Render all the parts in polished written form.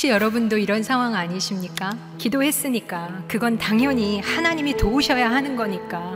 혹시 여러분도 이런 상황 아니십니까? 기도했으니까 그건 당연히 하나님이 도우셔야 하는 거니까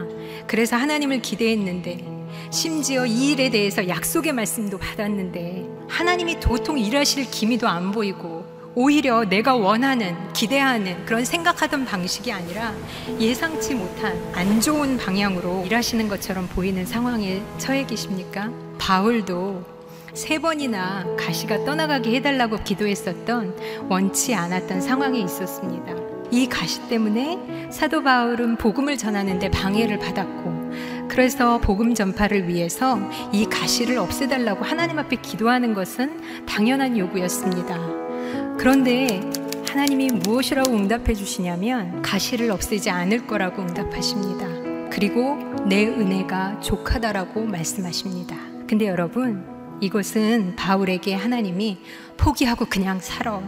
그래서 하나님을 기대했는데 심지어 이 일에 대해서 약속의 말씀도 받았는데 하나님이 도통 일하실 기미도 안 보이고 오히려 내가 원하는 기대하는 그런 생각하던 방식이 아니라 예상치 못한 안 좋은 방향으로 일하시는 것처럼 보이는 상황에 처해 계십니까? 바울도 3번이나 가시가 떠나가게 해달라고 기도했었던 원치 않았던 상황에 있었습니다. 이 가시 때문에 사도 바울은 복음을 전하는데 방해를 받았고 그래서 복음 전파를 위해서 이 가시를 없애달라고 하나님 앞에 기도하는 것은 당연한 요구였습니다. 그런데 하나님이 무엇이라고 응답해 주시냐면 가시를 없애지 않을 거라고 응답하십니다. 그리고 내 은혜가 족하다라고 말씀하십니다. 근데 여러분, 이것은 바울에게 하나님이 포기하고 그냥 살아,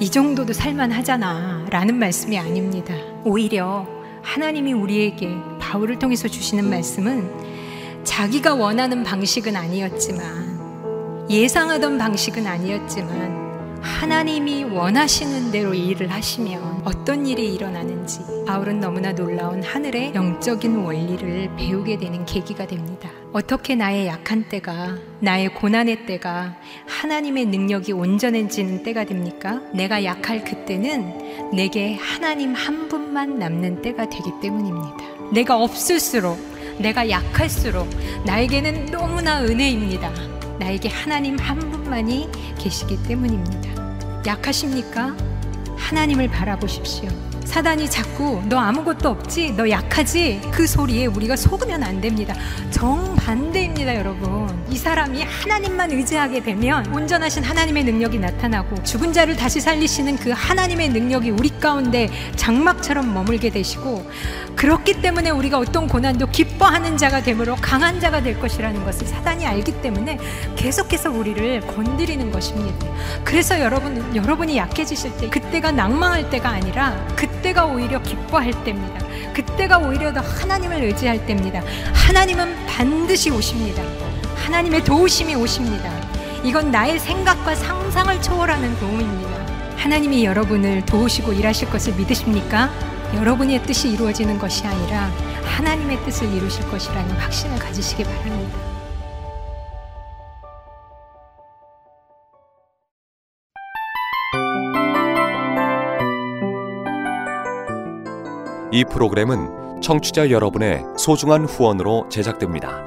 이 정도도 살만하잖아 라는 말씀이 아닙니다. 오히려 하나님이 우리에게 바울을 통해서 주시는 말씀은 자기가 원하는 방식은 아니었지만 예상하던 방식은 아니었지만 하나님이 원하시는 대로 일을 하시면 어떤 일이 일어나는지 바울은 너무나 놀라운 하늘의 영적인 원리를 배우게 되는 계기가 됩니다. 어떻게 나의 약한 때가, 나의 고난의 때가 하나님의 능력이 온전해지는 때가 됩니까? 내가 약할 그때는 내게 하나님 한 분만 남는 때가 되기 때문입니다. 내가 없을수록, 내가 약할수록 나에게는 너무나 은혜입니다. 나에게 하나님 한 분만이 계시기 때문입니다. 약하십니까? 하나님을 바라보십시오. 사단이 자꾸 너 아무것도 없지? 너 약하지? 그 소리에 우리가 속으면 안 됩니다. 정반대입니다, 여러분. 이 사람이 하나님만 의지하게 되면 온전하신 하나님의 능력이 나타나고 죽은 자를 다시 살리시는 그 하나님의 능력이 우리 가운데 장막처럼 머물게 되시고 그렇기 때문에 우리가 어떤 고난도 기뻐하는 자가 되므로 강한 자가 될 것이라는 것을 사단이 알기 때문에 계속해서 우리를 건드리는 것입니다. 그래서 여러분이 약해지실 때 그때가 낭망할 때가 아니라 그때가 오히려 기뻐할 때입니다. 그때가 오히려 더 하나님을 의지할 때입니다. 하나님은 반드시 오십니다. 하나님의 도우심이 오십니다. 이건 나의 생각과 상상을 초월하는 도움입니다. 하나님이 여러분을 도우시고 일하실 것을 믿으십니까? 여러분의 뜻이 이루어지는 것이 아니라 하나님의 뜻을 이루실 것이라는 확신을 가지시기 바랍니다. 이 프로그램은 청취자 여러분의 소중한 후원으로 제작됩니다.